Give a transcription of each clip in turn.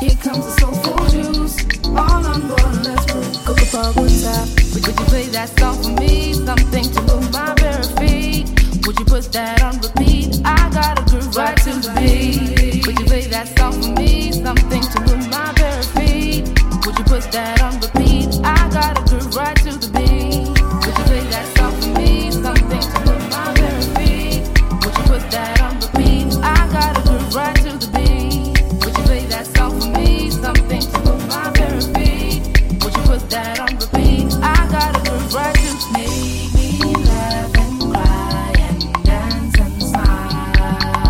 Here that song for me, something to move my very feet. Would you put that on repeat? I got a groove right to the beat. Would you play that song for me, something to move my very feet? Would you put that on repeat? I got a groove right to the beat. Would you play that song for me, something to move my very feet? Would you put that on repeat? I got a groove right to the beat. Would you play that song for me, something to move my very feet? Would you put that on repeat? Right to me. Make me laugh and cry and dance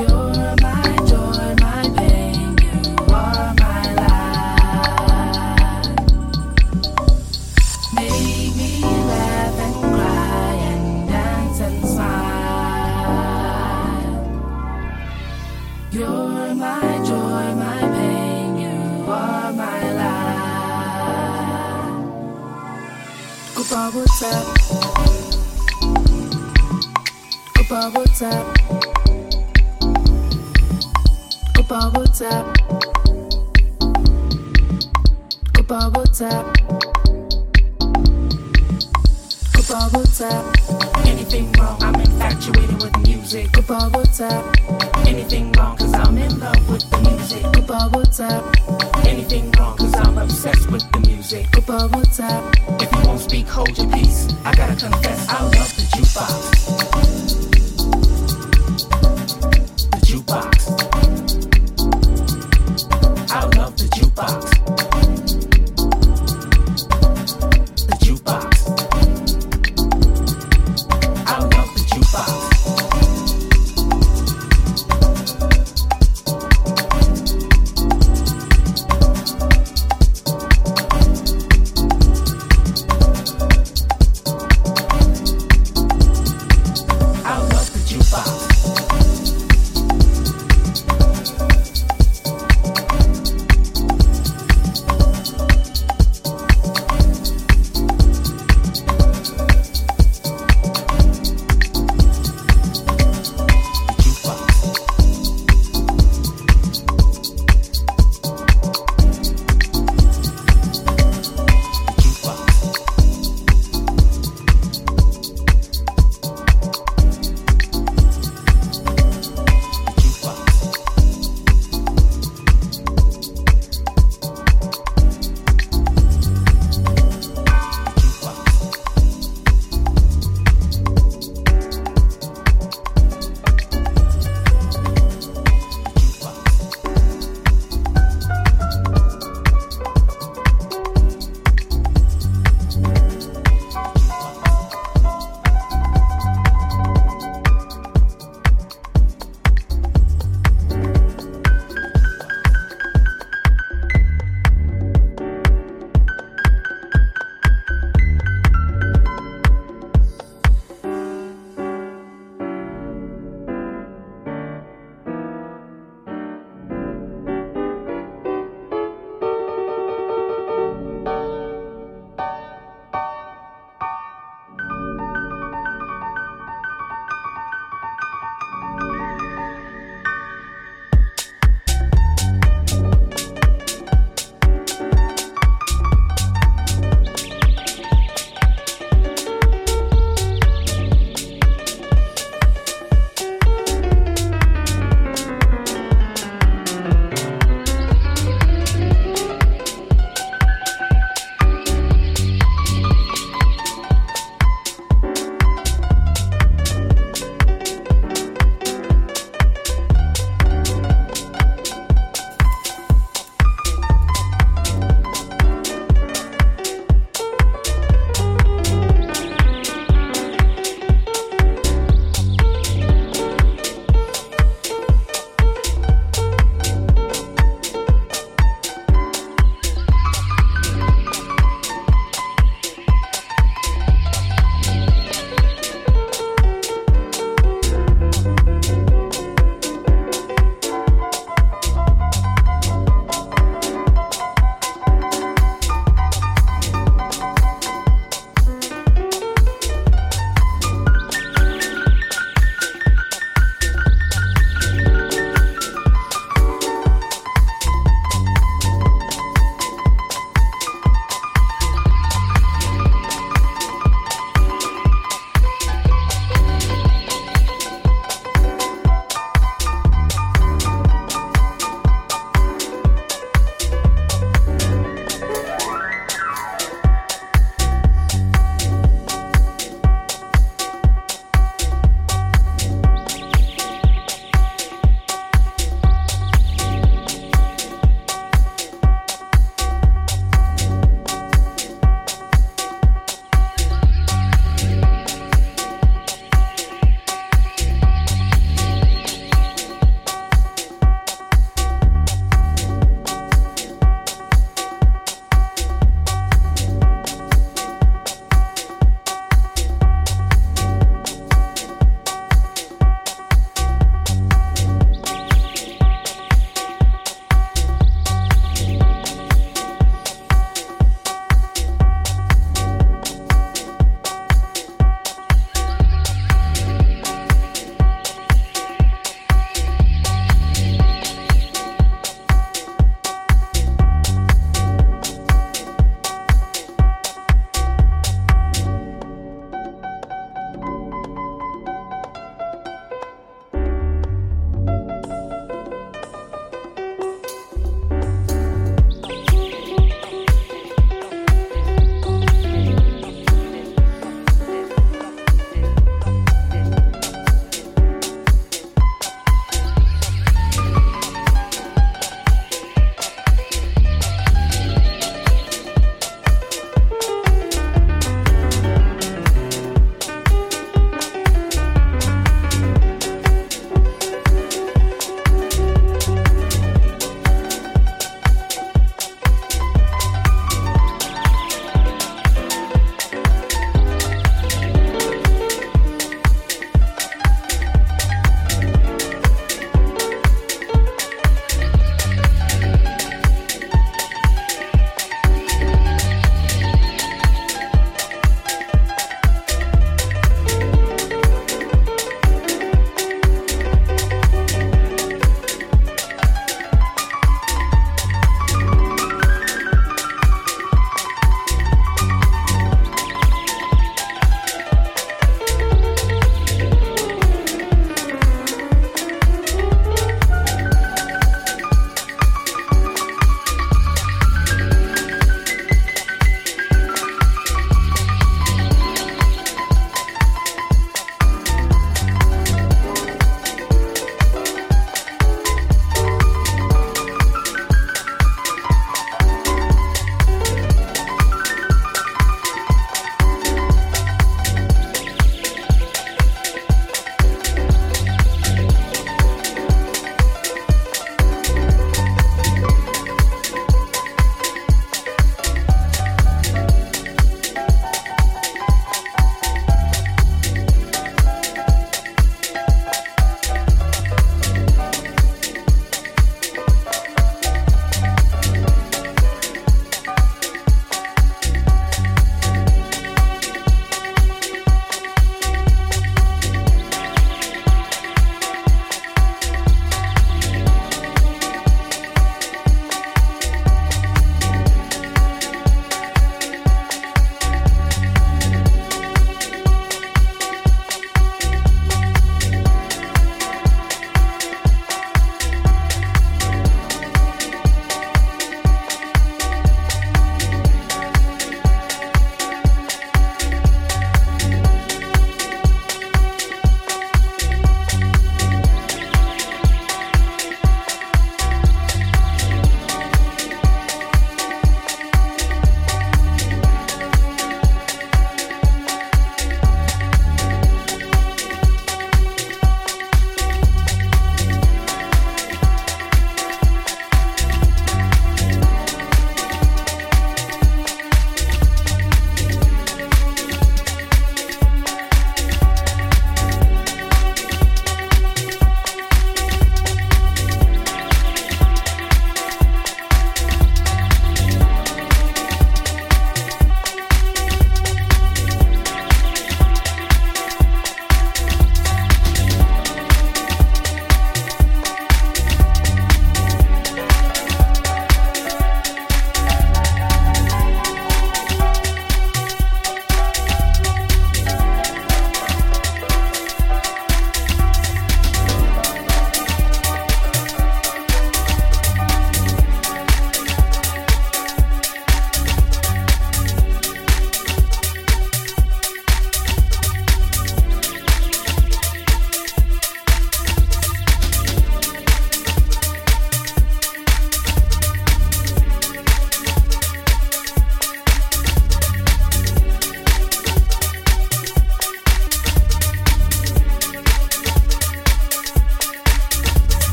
and smile. You're my joy, my pain, you are my life. Make me laugh and cry and dance and smile. You're my joy, my pain, you are my life. Kopawo tap, Kopawo tap, Kopawo tap, Kopawo tap, Kopawo tap. Anything wrong, I'm infatuated with music. Kopawo tap. Anything wrong, cause I'm in love with the music. Kopawo tap. Anything wrong, cause I'm obsessed with the music. Kopawo tap. If you won't speak, hold your peace. I gotta confess, I love the jukebox.